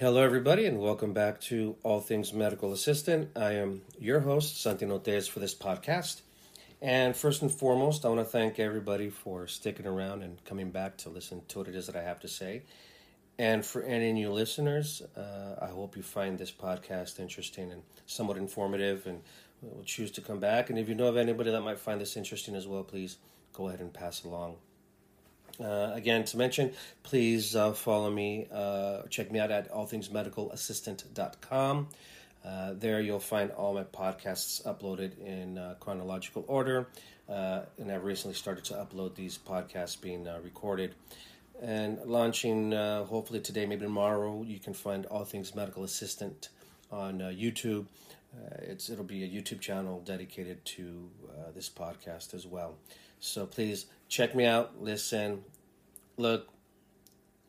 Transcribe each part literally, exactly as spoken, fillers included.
Hello, everybody, and welcome back to All Things Medical Assistant. I am your host, Santino Notez, for this podcast. And first and foremost, I want to thank everybody for sticking around and coming back to listen to what it is that I have to say. And for any new listeners, uh, I hope you find this podcast interesting and somewhat informative and will choose to come back. And if you know of anybody that might find this interesting as well, please go ahead and pass along. Uh, again, to mention, please uh, follow me, uh, check me out at all things medical assistant dot com. Uh, there you'll find all my podcasts uploaded in uh, chronological order, uh, and I've recently started to upload these podcasts being uh, recorded. And launching, uh, hopefully today, maybe tomorrow, you can find All Things Medical Assistant on uh, YouTube. Uh, it's it'll be a YouTube channel dedicated to uh, this podcast as well. So please check me out, listen, look,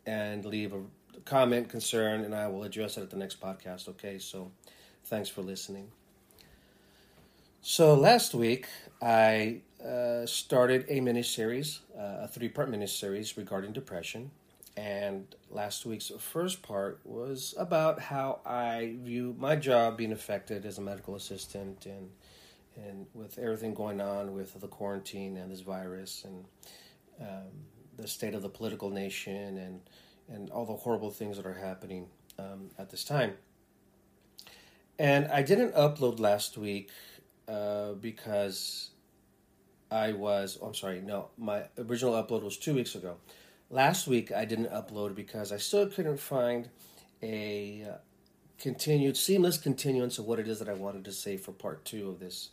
and leave a comment, concern, and I will address it at the next podcast, okay? So thanks for listening. So last week, I uh, started a mini-series, uh, a three-part mini-series regarding depression. And last week's first part was about how I view my job being affected as a medical assistant and and with everything going on with the quarantine and this virus and um, the state of the political nation and, and all the horrible things that are happening um, at this time. And I didn't upload last week uh, because I was, oh, I'm sorry, no, my original upload was two weeks ago. Last week I didn't upload because I still couldn't find a uh, continued, seamless continuance of what it is that I wanted to say for part two of this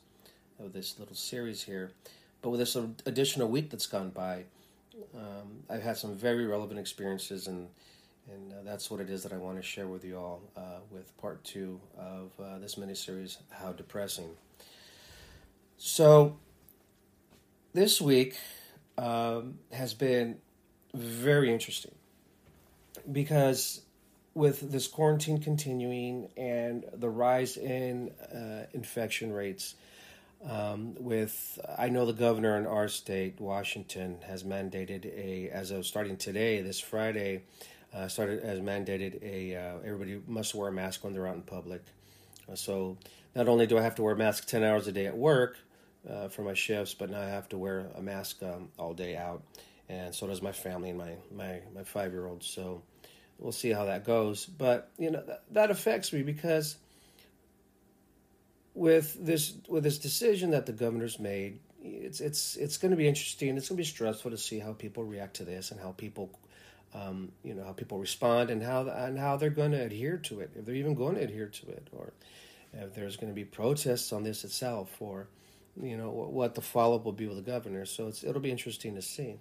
of this little series here. But with this additional week that's gone by, um, I've had some very relevant experiences, and and uh, that's what it is that I want to share with you all uh, with part two of uh, this miniseries, How Depressing. So this week um, has been very interesting because with this quarantine continuing and the rise in uh, infection rates, um, with, I know the governor in our state, Washington, has mandated a, as of starting today, this Friday, uh, started as mandated a, uh, everybody must wear a mask when they're out in public. Uh, so not only do I have to wear a mask ten hours a day at work uh, for my shifts, but now I have to wear a mask um, all day out. And so does my family and my, my, my five-year-old. So we'll see how that goes. But, you know, th- that affects me because with this with this decision that the governor's made, it's it's it's going to be interesting. It's going to be stressful to see how people react to this and how people, um, you know, how people respond and how and how they're going to adhere to it, if they're even going to adhere to it, or if there's going to be protests on this itself, or, you know, what the follow-up will be with the governor. So it's it'll be interesting to see,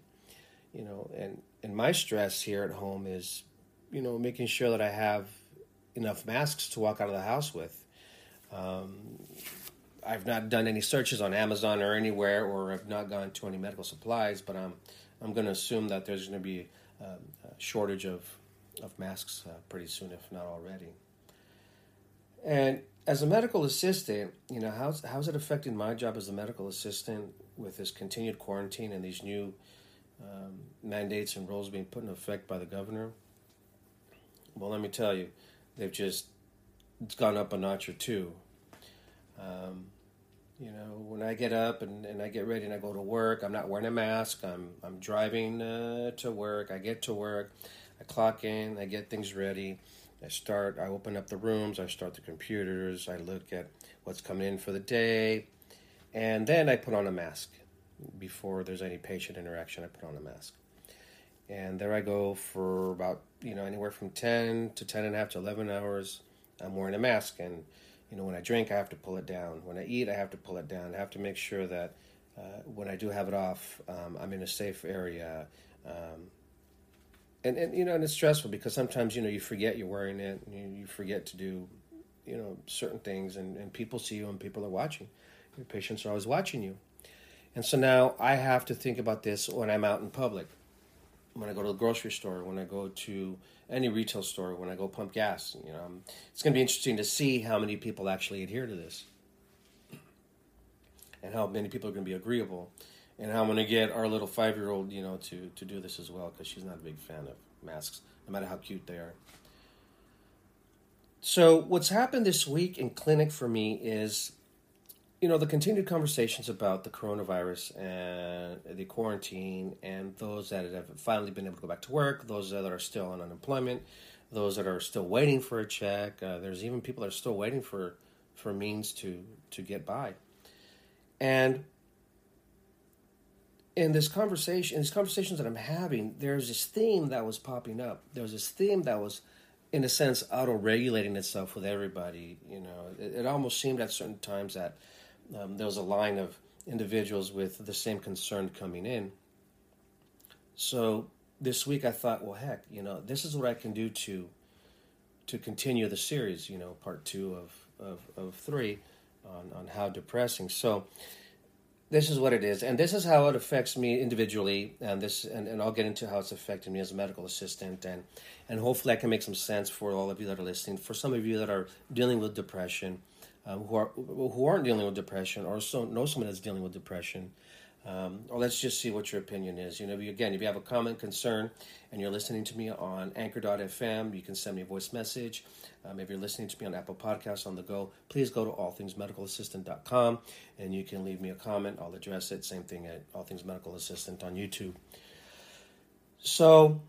you know. And, and my stress here at home is, you know, making sure that I have enough masks to walk out of the house with. Um, I've not done any searches on Amazon or anywhere, or I've not gone to any medical supplies, but I'm I'm going to assume that there's going to be um, a shortage of, of masks uh, pretty soon, if not already. And as a medical assistant, you know, how's, how's it affecting my job as a medical assistant with this continued quarantine and these new um, mandates and rules being put in effect by the governor? Well, let me tell you, they've just it's gone up a notch or two. Um, you know, when I get up and, and I get ready and I go to work, I'm not wearing a mask. I'm I'm driving uh, to work. I get to work. I clock in. I get things ready. I start. I open up the rooms. I start the computers. I look at what's coming in for the day. And then I put on a mask. Before there's any patient interaction, I put on a mask. And there I go for about, you know, anywhere from ten to ten and a half to eleven hours. I'm wearing a mask. And, you know, when I drink, I have to pull it down. When I eat, I have to pull it down. I have to make sure that uh, when I do have it off, um, I'm in a safe area. Um, and, and, you know, and it's stressful because sometimes, you know, you forget you're wearing it. And you, you forget to do, you know, certain things. And, and people see you and people are watching. Your patients are always watching you. And so now I have to think about this when I'm out in public. When I go to the grocery store, when I go to any retail store, when I go pump gas, you know, it's going to be interesting to see how many people actually adhere to this and how many people are going to be agreeable and how I'm going to get our little five-year-old, you know, to, to do this as well because she's not a big fan of masks, no matter how cute they are. So what's happened this week in clinic for me is, you know, the continued conversations about the coronavirus and the quarantine and those that have finally been able to go back to work, those that are still on unemployment, those that are still waiting for a check. Uh, there's even people that are still waiting for, for means to, to get by. And in this conversation, in these conversations that I'm having, there's this theme that was popping up. There was this theme that was, in a sense, auto-regulating itself with everybody. You know, it, it almost seemed at certain times that um, there was a line of individuals with the same concern coming in. So this week I thought, well, heck, you know, this is what I can do to to continue the series, you know, part two of, of, of three on, on how depressing. So this is what it is, and this is how it affects me individually, and this, and, and I'll get into how it's affecting me as a medical assistant, and, and hopefully I can make some sense for all of you that are listening, for some of you that are dealing with depression, um, who, are, who aren't dealing with depression, or so, know someone that's dealing with depression, um, or let's just see what your opinion is. You know, again, if you have a comment, concern, and you're listening to me on anchor dot f m, you can send me a voice message. Um, if you're listening to me on Apple Podcasts on the go, please go to all things medical assistant dot com, and you can leave me a comment. I'll address it. Same thing at All Things Medical Assistant on YouTube. So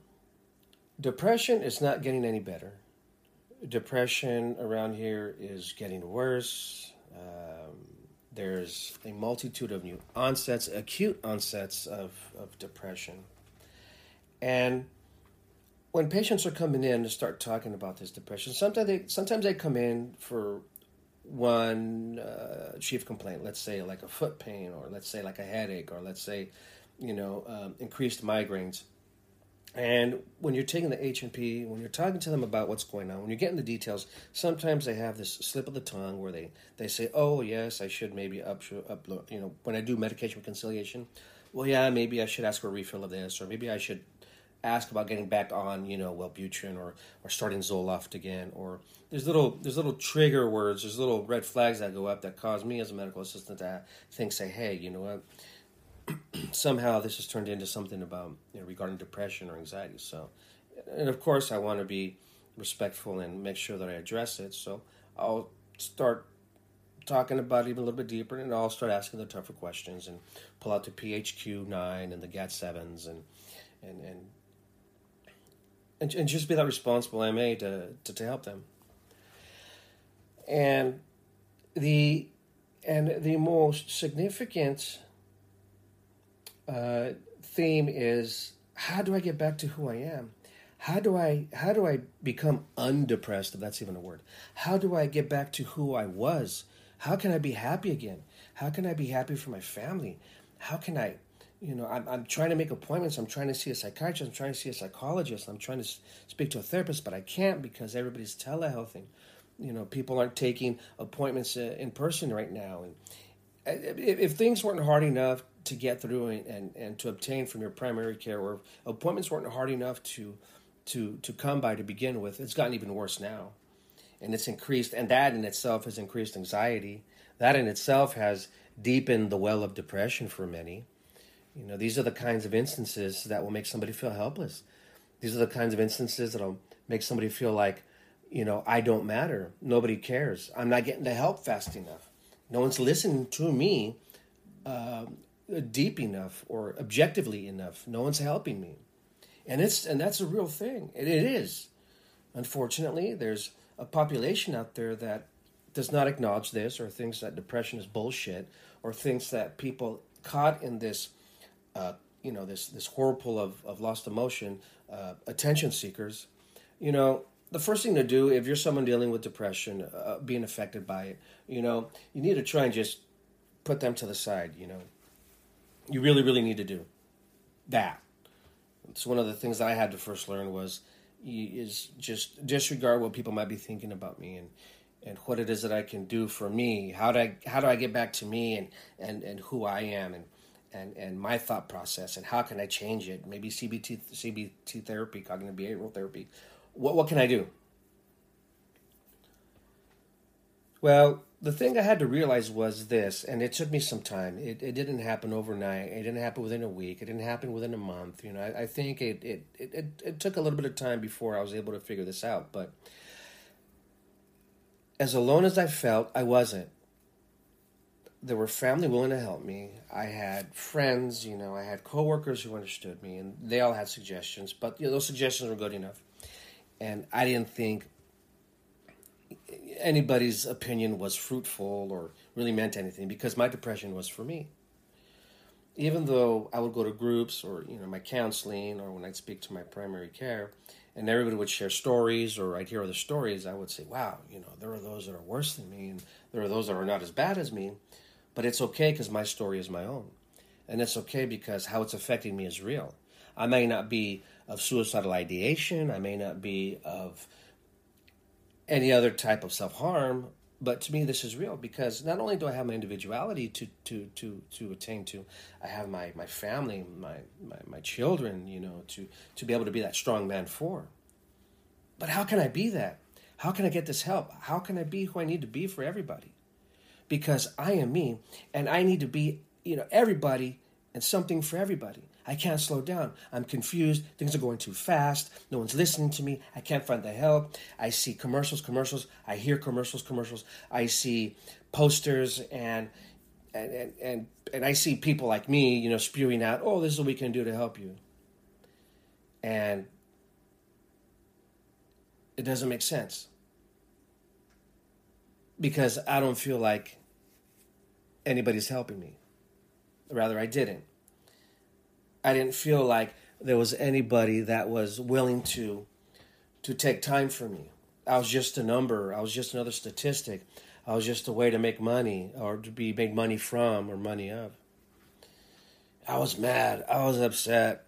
depression is not getting any better. Depression around here is getting worse. Um, there's a multitude of new onsets, acute onsets of, of depression. And when patients are coming in to start talking about this depression, sometimes they sometimes they come in for one uh, chief complaint, let's say like a foot pain, or let's say like a headache, or let's say, you know, um, increased migraines. And when you're taking the H and P, when you're talking to them about what's going on, when you're getting the details, sometimes they have this slip of the tongue where they, they say, oh, yes, I should maybe up, up, you know, when I do medication reconciliation, well, yeah, maybe I should ask for a refill of this, or maybe I should ask about getting back on, you know, Wellbutrin or or starting Zoloft again, or there's little there's little trigger words, there's little red flags that go up that cause me as a medical assistant to think, say, hey, you know what, somehow this has turned into something about, you know, regarding depression or anxiety. So, and of course I want to be respectful and make sure that I address it. So I'll start talking about it even a little bit deeper, and I'll start asking the tougher questions and pull out the P H Q nine and the G A D sevens and and and And, and just be that responsible M A to, to, to help them. And the and the most significant uh, theme is, how do I get back to who I am? How do I how do I become undepressed, if that's even a word? How do I get back to who I was? How can I be happy again? How can I be happy for my family? How can I? You know, I'm, I'm trying to make appointments. I'm trying to see a psychiatrist. I'm trying to see a psychologist. I'm trying to s- speak to a therapist, but I can't because everybody's telehealthing. You know, people aren't taking appointments uh, in person right now. And if, if things weren't hard enough to get through and, and, and to obtain from your primary care, or appointments weren't hard enough to to to come by to begin with, it's gotten even worse now. And it's increased, and that in itself has increased anxiety. That in itself has deepened the well of depression for many. You know, these are the kinds of instances that will make somebody feel helpless. These are the kinds of instances that will make somebody feel like, you know, I don't matter. Nobody cares. I'm not getting the help fast enough. No one's listening to me uh, deep enough or objectively enough. No one's helping me. And it's and that's a real thing. It, it is. Unfortunately, there's a population out there that does not acknowledge this, or thinks that depression is bullshit, or thinks that people caught in this Uh, you know, this this whirlpool of, of lost emotion, uh, attention seekers. You know, the first thing to do if you're someone dealing with depression, uh, being affected by it, you know, you need to try and just put them to the side, you know. You really, really need to do that. It's one of the things that I had to first learn was, is just disregard what people might be thinking about me, and, and what it is that I can do for me. How do I, how do I get back to me and, and, and who I am, and And, and my thought process, and how can I change it? Maybe C B T therapy, cognitive behavioral therapy. What what can I do? Well, the thing I had to realize was this, and it took me some time. It it didn't happen overnight. It didn't happen within a week. It didn't happen within a month. You know, I, I think it it, it it it took a little bit of time before I was able to figure this out. But as alone as I felt, I wasn't. There were family willing to help me. I had friends, you know, I had coworkers who understood me, and they all had suggestions, but you know, those suggestions were good enough. And I didn't think anybody's opinion was fruitful or really meant anything, because my depression was for me. Even though I would go to groups or, you know, my counseling, or when I'd speak to my primary care, and everybody would share stories, or I'd hear other stories, I would say, wow, you know, there are those that are worse than me, and there are those that are not as bad as me. But it's okay, because my story is my own. And it's okay because how it's affecting me is real. I may not be of suicidal ideation. I may not be of any other type of self-harm. But to me, this is real, because not only do I have my individuality to to, to, to attain to, I have my, my family, my, my, my children, you know, to, to be able to be that strong man for. But how can I be that? How can I get this help? How can I be who I need to be for everybody? Because I am me, and I need to be, you know, everybody and something for everybody. I can't slow down. I'm confused. Things are going too fast. No one's listening to me. I can't find the help. I see commercials, commercials. I hear commercials, commercials. I see posters, and and and and, and I see people like me, you know, spewing out, oh, this is what we can do to help you. And it doesn't make sense. Because I don't feel like anybody's helping me. Rather, I didn't. I didn't feel like there was anybody that was willing to to take time for me. I was just a number. I was just another statistic. I was just a way to make money, or to be made money from, or money of. I was mad. I was upset.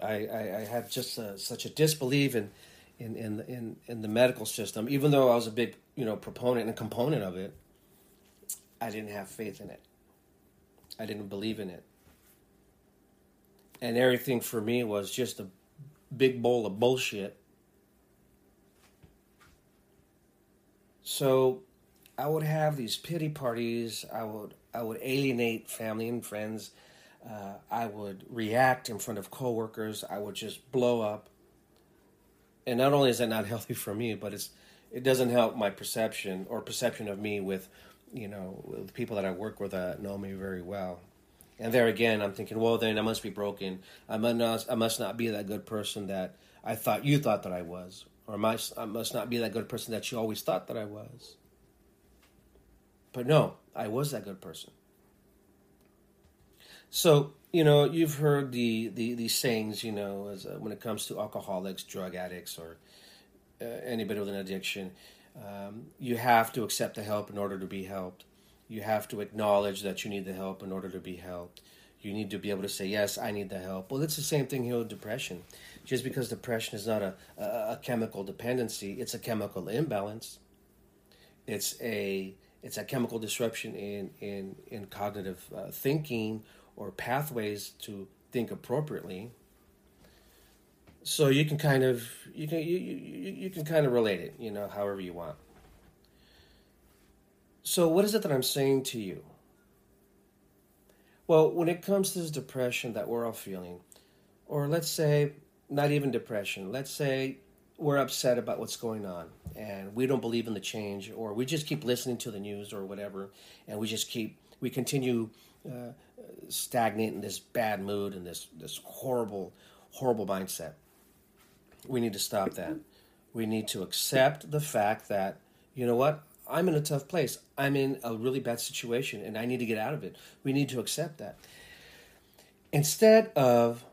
I I, I had just a, such a disbelief in in in in in the medical system, even though I was a big, you know, proponent and component of it. I didn't have faith in it. I didn't believe in it. And everything for me was just a big bowl of bullshit. So I would have these pity parties. I would I would alienate family and friends. Uh, I would react in front of coworkers. I would just blow up. And not only is that not healthy for me, but it's it doesn't help my perception or perception of me with, you know, with people that I work with that know me very well. And there again, I'm thinking, well, then I must be broken. I must not, I must not be that good person that I thought you thought that I was. Or I must, I must not be that good person that you always thought that I was. But no, I was that good person. So, you know, you've heard the, the, the sayings, you know, as uh, when it comes to alcoholics, drug addicts, or uh, anybody with an addiction. Um, you have to accept the help in order to be helped. You have to acknowledge that you need the help in order to be helped. You need to be able to say, yes, I need the help. Well, it's the same thing here with depression. Just because depression is not a, a, a chemical dependency, it's a chemical imbalance. It's a it's a chemical disruption in, in, in cognitive uh, thinking, or pathways to think appropriately. So you can kind of you can you, you you can kind of relate it, you know, however you want. So what is it that I'm saying to you? Well, when it comes to this depression that we're all feeling, or let's say not even depression, let's say we're upset about what's going on and we don't believe in the change, or we just keep listening to the news or whatever, and we just keep we continue uh, stagnant in this bad mood and this this horrible horrible mindset. We need to stop that. We need to accept the fact that, you know what, I'm in a tough place. I'm in a really bad situation, and I need to get out of it. We need to accept that. Instead of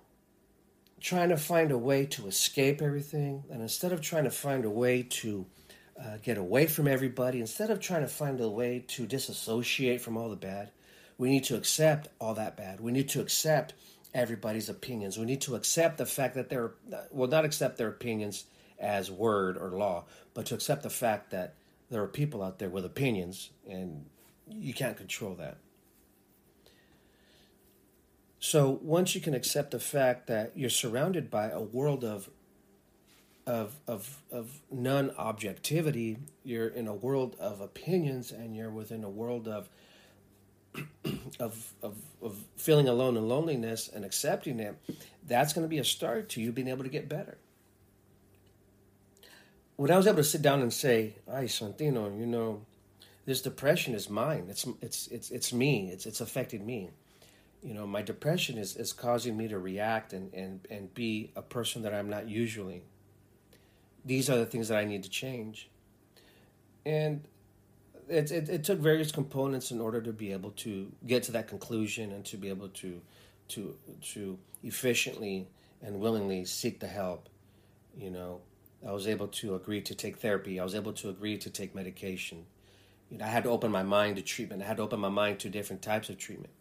trying to find a way to escape everything, and instead of trying to find a way to uh, get away from everybody, instead of trying to find a way to disassociate from all the bad, we need to accept all that bad. We need to accept everybody's opinions. We need to accept the fact that they're, well, not accept their opinions as word or law, but to accept the fact that there are people out there with opinions, and you can't control that. So once you can accept the fact that you're surrounded by a world of of of of non-objectivity, you're in a world of opinions, and you're within a world of Of, of of feeling alone and loneliness, and accepting it, that's going to be a start to you being able to get better. when I was able to sit down and say, "Ay, Santino, you know, this depression is mine. It's it's it's it's me. It's it's affected me. You know, my depression is, is causing me to react and, and, and be a person that I'm not usually. These are the things that I need to change." And it, it, it took various components in order to be able to get to that conclusion and to be able to to to efficiently and willingly seek the help. You know, I was able to agree to take therapy. I was able to agree to take medication. You know, I had to open my mind to treatment. I had to open my mind to different types of treatment.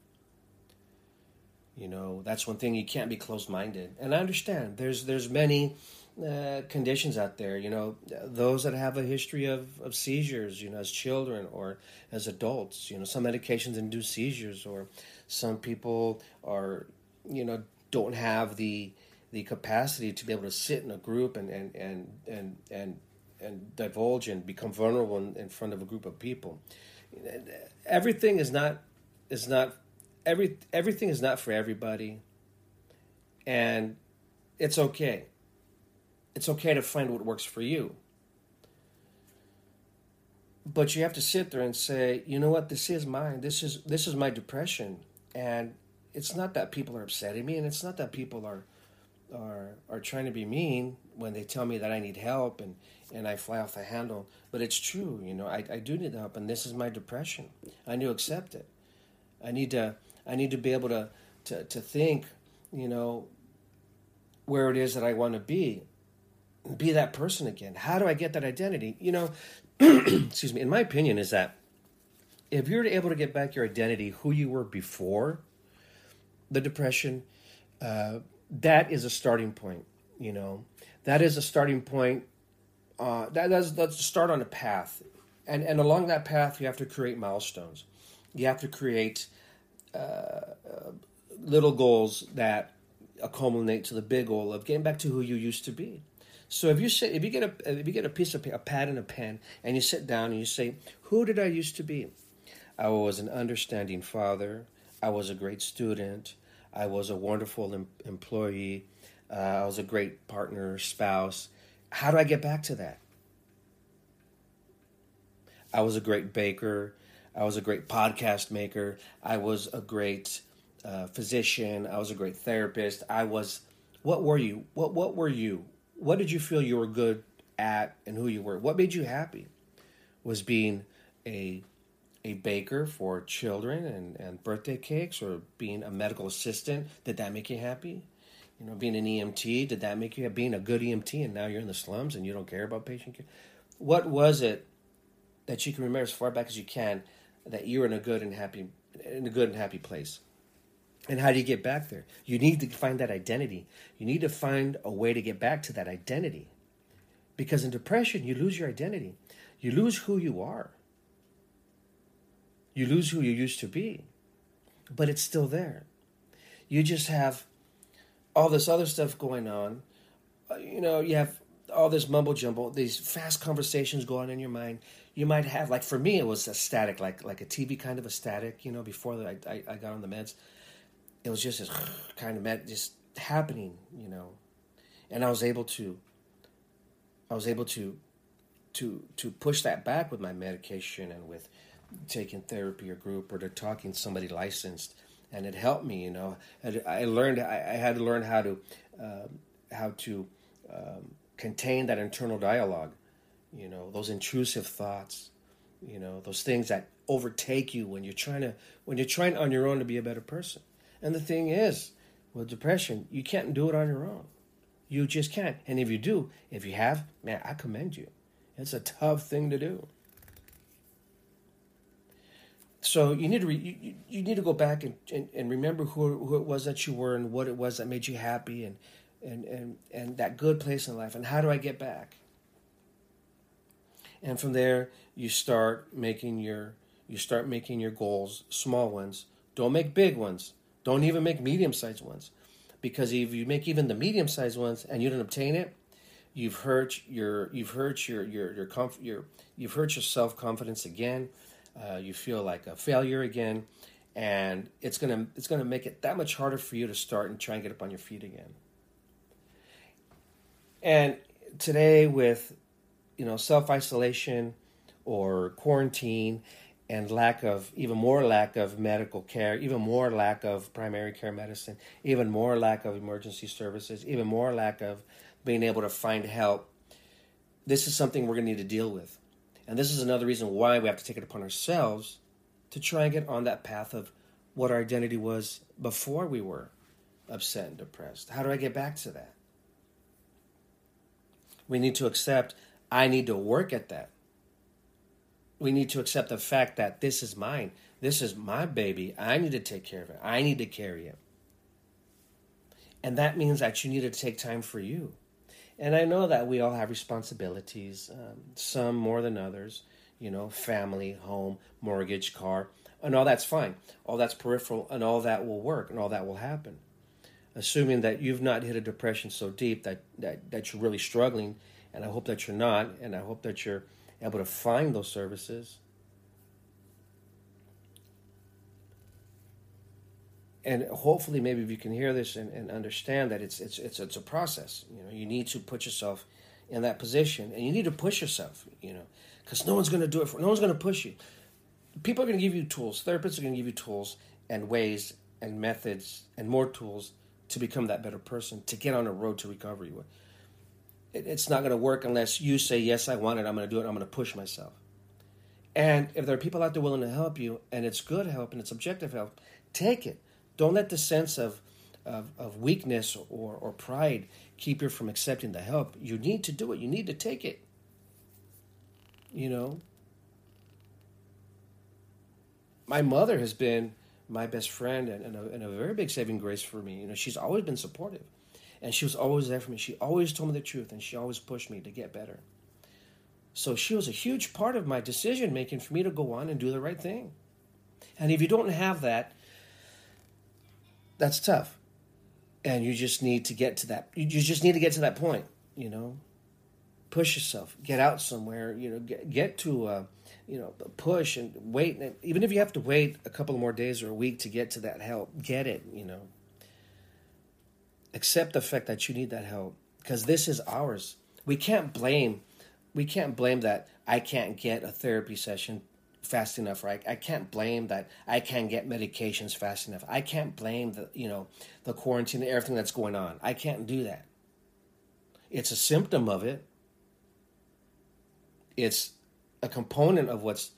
You know, that's one thing, you can't be closed-minded. And I understand there's there's many uh, conditions out there, you know, those that have a history of, of seizures, you know, as children or as adults. You know, some medications induce seizures, or some people are, you know, don't have the the capacity to be able to sit in a group and and and and, and, and divulge and become vulnerable in, in front of a group of people. Everything is not is not... Every everything is not for everybody, and it's okay. It's okay to find what works for you. But you have to sit there and say, you know what, this is mine. This is this is my depression, and it's not that people are upsetting me, and it's not that people are are are trying to be mean when they tell me that I need help and, and I fly off the handle. But it's true, you know, I, I do need help, and this is my depression. I need to accept it. I need to. I need to be able to, to, to think, you know, where it is that I want to be, be that person again. How do I get that identity? You know, excuse me, in my opinion is that if you're able to get back your identity, who you were before the depression, uh, that is a starting point, you know. That is a starting point. Uh, that, that's, that's a start on a path. And, and along that path, you have to create milestones. You have to create Uh, little goals that culminate to the big goal of getting back to who you used to be. So if you sit, if you get a if you get a piece of a pad and a pen, and you sit down and you say, "Who did I used to be? I was an understanding father. I was a great student. I was a wonderful em- employee. Uh, I was a great partner, spouse. How do I get back to that? I was a great baker. I was a great podcast maker. I was a great uh, physician. I was a great therapist. I was, what were you? What what were you? What did you feel you were good at and who you were? What made you happy? Was being a a baker for children and, and birthday cakes, or being a medical assistant? Did that make you happy? You know, being an E M T, did that make you happy? Being a good E M T, and now you're in the slums and you don't care about patient care? What was it that you can remember as far back as you can, that you're in a good and happy, in a good and happy place? And how do you get back there? You need to find that identity. You need to find a way to get back to that identity. Because in depression, you lose your identity. You lose who you are. You lose who you used to be. But it's still there. You just have all this other stuff going on. You know, you have all this mumble jumble, these fast conversations going on in your mind. You might have, like for me, it was a static, like like a T V kind of a static, you know, before the, I, I I got on the meds. It was just this kind of med, just happening, you know. And I was able to, I was able to, to, to push that back with my medication and with taking therapy or group or to talking to somebody licensed. And it helped me, you know. I, I learned, I, I had to learn how to, um, how to, um, contain that internal dialogue, you know, those intrusive thoughts, you know, those things that overtake you when you're trying to, when you're trying on your own to be a better person. And the thing is, with depression, you can't do it on your own. You just can't. And if you do, if you have, man, I commend you. It's a tough thing to do. So you need to, re, you, you need to go back and, and, and remember who, who it was that you were and what it was that made you happy and, And, and and that good place in life, and how do I get back? And from there, you start making your you start making your goals, small ones. Don't make big ones. Don't even make medium-sized ones, because if you make even the medium-sized ones and you don't obtain it, you've hurt your you've hurt your your your comf- your you've hurt your self-confidence again. Uh, you feel like a failure again, and it's gonna it's gonna make it that much harder for you to start and try and get up on your feet again. And today with you know, self-isolation or quarantine and lack of, even more lack of medical care, even more lack of primary care medicine, even more lack of emergency services, even more lack of being able to find help. This is something we're going to need to deal with. And this is another reason why we have to take it upon ourselves to try and get on that path of what our identity was before we were upset and depressed. How do I get back to that? We need to accept, I need to work at that. We need to accept the fact that this is mine. This is my baby. I need to take care of it. I need to carry it. And that means that you need to take time for you. And I know that we all have responsibilities, um, some more than others, you know, family, home, mortgage, car, and all that's fine. All that's peripheral, and all that will work, and all that will happen. Assuming that you've not hit a depression so deep that, that, that you're really struggling, and I hope that you're not, and I hope that you're able to find those services. And hopefully maybe if you can hear this and, and understand that it's, it's it's it's a process. You know, you need to put yourself in that position, and you need to push yourself, you know, because no one's going to do it for no one's going to push you. People are going to give you tools. Therapists are going to give you tools and ways and methods and more tools to become that better person, to get on a road to recovery. It's not going to work unless you say, yes, I want it, I'm going to do it, I'm going to push myself. And if there are people out there willing to help you, and it's good help and it's objective help, take it. Don't let the sense of of, of weakness or, or pride keep you from accepting the help. You need to do it. You need to take it. You know? My mother has been my best friend and, and, a, and a very big saving grace for me. You know, she's always been supportive. And she was always there for me. She always told me the truth, and she always pushed me to get better. So she was a huge part of my decision-making for me to go on and do the right thing. And if you don't have that, that's tough. And you just need to get to that. You just need to get to that point, you know. Push yourself. Get out somewhere, you know, get, get to, uh, you know, push and wait. And even if you have to wait a couple more days or a week to get to that help, get it, you know. Accept the fact that you need that help, because this is ours. We can't blame, we can't blame that I can't get a therapy session fast enough, right? I can't blame that I can't get medications fast enough. I can't blame the, you know, the quarantine and everything that's going on. I can't do that. It's a symptom of it. It's a component of what's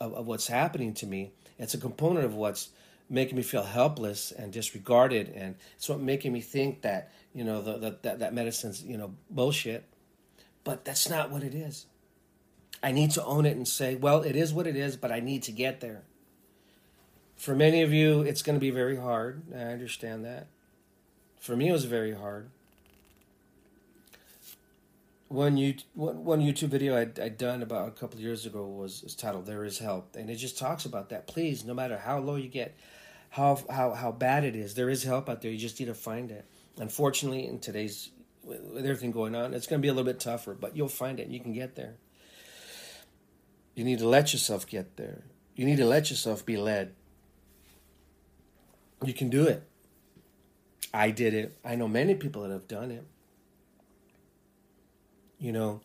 of, of what's happening to me. It's a component of what's making me feel helpless and disregarded, and it's what making me think that, you know, the, the, that, that medicine's, you know, bullshit. But that's not what it is. I need to own it and say, well, it is what it is, but I need to get there. For many of you, it's going to be very hard. I understand that. For me, it was very hard. One, you, one YouTube video I'd, I'd done about a couple of years ago was, was titled, There Is Help. And it just talks about that. Please, no matter how low you get, how how how bad it is, there is help out there. You just need to find it. Unfortunately, in today's, with everything going on, it's going to be a little bit tougher, but you'll find it and you can get there. You need to let yourself get there. You need to let yourself be led. You can do it. I did it. I know many people that have done it. You know,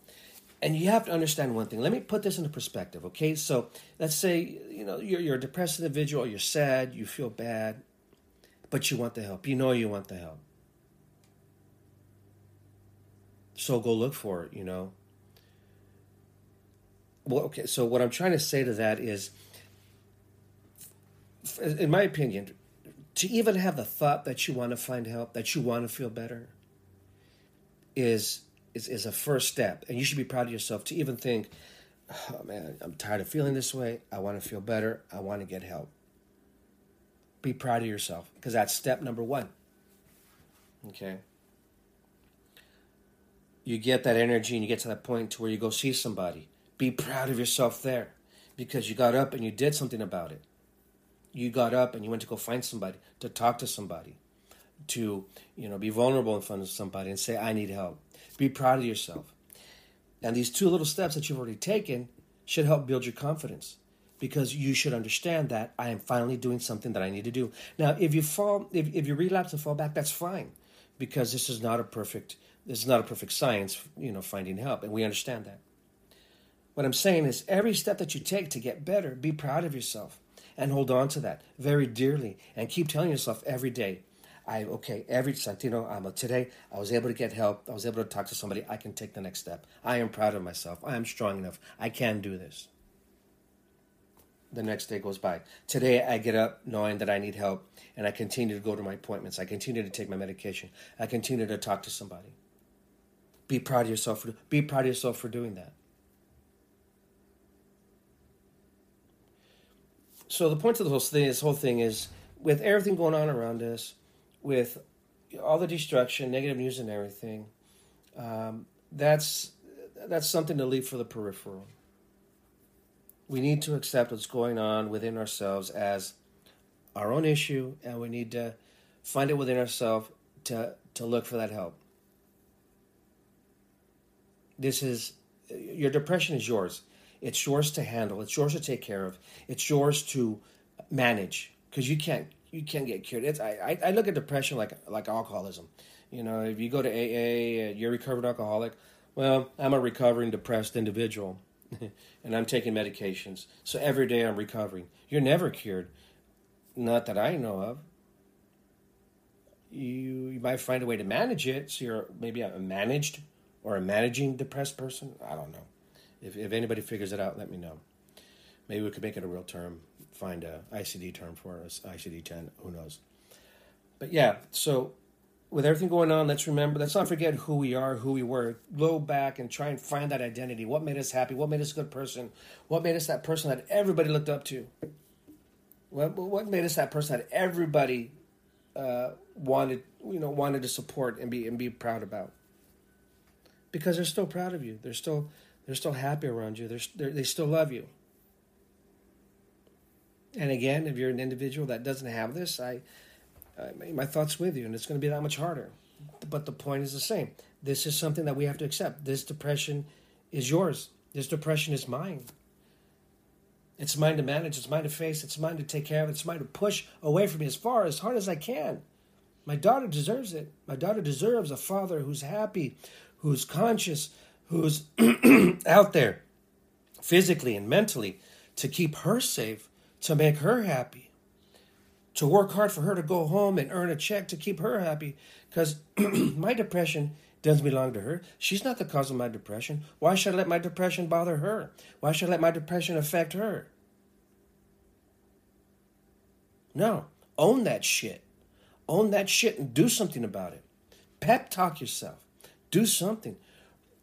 and you have to understand one thing. Let me put this into perspective, okay? So let's say, you know, you're, you're a depressed individual, you're sad, you feel bad, but you want the help. You know you want the help. So go look for it, you know. Well, okay, so what I'm trying to say to that is, in my opinion, to even have the thought that you want to find help, that you want to feel better, is... Is, is a first step, and you should be proud of yourself to even think, oh man, I'm tired of feeling this way. I want to feel better. I want to get help. Be proud of yourself, because that's step number one. Okay. You get that energy and you get to that point to where you go see somebody. Be proud of yourself there, because you got up and you did something about it. You got up and you went to go find somebody, to talk to somebody, to, you know, be vulnerable in front of somebody and say, I need help. Be proud of yourself. And these two little steps that you've already taken should help build your confidence, because you should understand that I am finally doing something that I need to do. Now, if you fall, if, if you relapse and fall back, that's fine, because this is not a perfect, this is not a perfect science, you know, finding help. And we understand that. What I'm saying is every step that you take to get better, be proud of yourself and hold on to that very dearly and keep telling yourself every day, I okay, every Santino, I'm a, today I was able to get help. I was able to talk to somebody. I can take the next step. I am proud of myself. I am strong enough. I can do this. The next day goes by. Today I get up knowing that I need help, and I continue to go to my appointments. I continue to take my medication. I continue to talk to somebody. Be proud of yourself for, be proud of yourself for doing that. So the point of the whole thing, this whole thing is, with everything going on around us, with all the destruction, negative news and everything, um, that's that's something to leave for the peripheral. We need to accept what's going on within ourselves as our own issue, and we need to find it within ourselves to, to look for that help. This is, your depression is yours. It's yours to handle. It's yours to take care of. It's yours to manage, because you can't you can't get cured. It's, I, I look at depression like like alcoholism. You know, if you go to A A, you're a recovered alcoholic. Well, I'm a recovering depressed individual. And I'm taking medications. So every day I'm recovering. You're never cured. Not that I know of. You, you might find a way to manage it. So you're maybe a managed or a managing depressed person. I don't know. If if anybody figures it out, let me know. Maybe we could make it a real term. Find a I C D term for us. I C D ten. Who knows? But yeah, so with everything going on, let's remember, let's not forget who we are, who we were. Go back and try and find that identity. What made us happy? What made us a good person? What made us that person that everybody looked up to? What, what made us that person that everybody uh, wanted, you know, wanted to support and be and be proud about? Because they're still proud of you. They're still they're still happy around you. They're, they're they still love you. And again, if you're an individual that doesn't have this, I. Uh, my thoughts with you, and it's going to be that much harder. But the point is the same. This is something that we have to accept. This depression is yours. This depression is mine. It's mine to manage. It's mine to face. It's mine to take care of. It's mine to push away from me as far, as hard as I can. My daughter deserves it. My daughter deserves a father who's happy, who's conscious, who's out there physically and mentally to keep her safe, to make her happy, to work hard for her to go home and earn a check to keep her happy, because my depression doesn't belong to her. She's not the cause of my depression. Why should I let my depression bother her? Why should I let my depression affect her? No. Own that shit. Own that shit and do something about it. Pep talk yourself. Do something.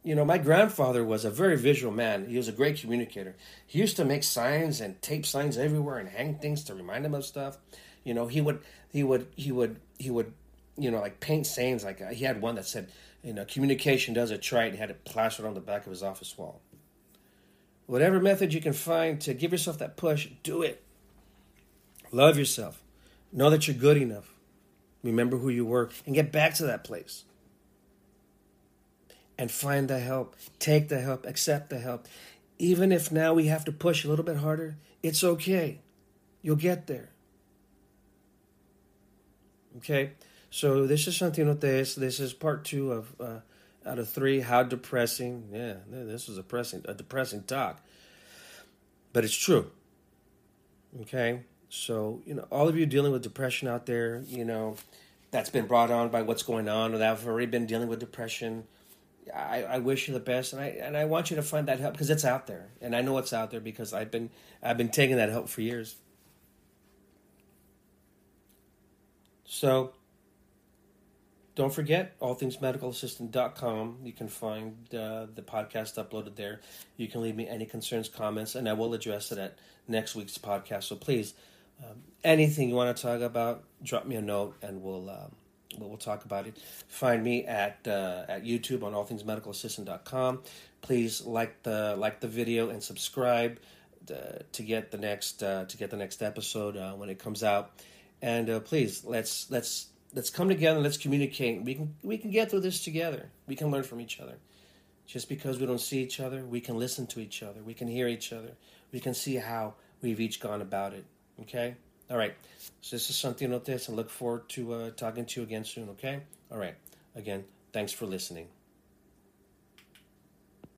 You know, my grandfather was a very visual man. He was a great communicator. He used to make signs and tape signs everywhere and hang things to remind him of stuff. You know, he would, he would, he would, he would, you know, like paint sayings. Like uh, he had one that said, you know, communication does a trite, and had it plastered on the back of his office wall. Whatever method you can find to give yourself that push, do it. Love yourself. Know that you're good enough. Remember who you were and get back to that place. And find the help. Take the help. Accept the help. Even if now we have to push a little bit harder, it's okay. You'll get there. Okay, so this is Santino Notez. This is part two of uh, out of three. How depressing! Yeah, this was a depressing, a depressing talk, but it's true. Okay, so you know, all of you dealing with depression out there, you know, that's been brought on by what's going on, or that have already been dealing with depression. I, I wish you the best, and I and I want you to find that help, because it's out there, and I know it's out there because I've been I've been taking that help for years. So, don't forget, all things medical assistant dot com. You can find uh, the podcast uploaded there. You can leave me any concerns, comments, and I will address it at next week's podcast. So please, um, anything you want to talk about, drop me a note, and we'll um, we'll, we'll talk about it. Find me at uh, at YouTube on all things medical assistant dot com. Please like the like the video and subscribe uh, to get the next uh, to get the next episode uh, when it comes out. And uh, please, let's let's let's come together. Let's communicate. We can we can get through this together. We can learn from each other. Just because we don't see each other, we can listen to each other. We can hear each other. We can see how we've each gone about it. Okay. All right. So this is Santino Notez, and look forward to uh, talking to you again soon. Okay. All right. Again, thanks for listening.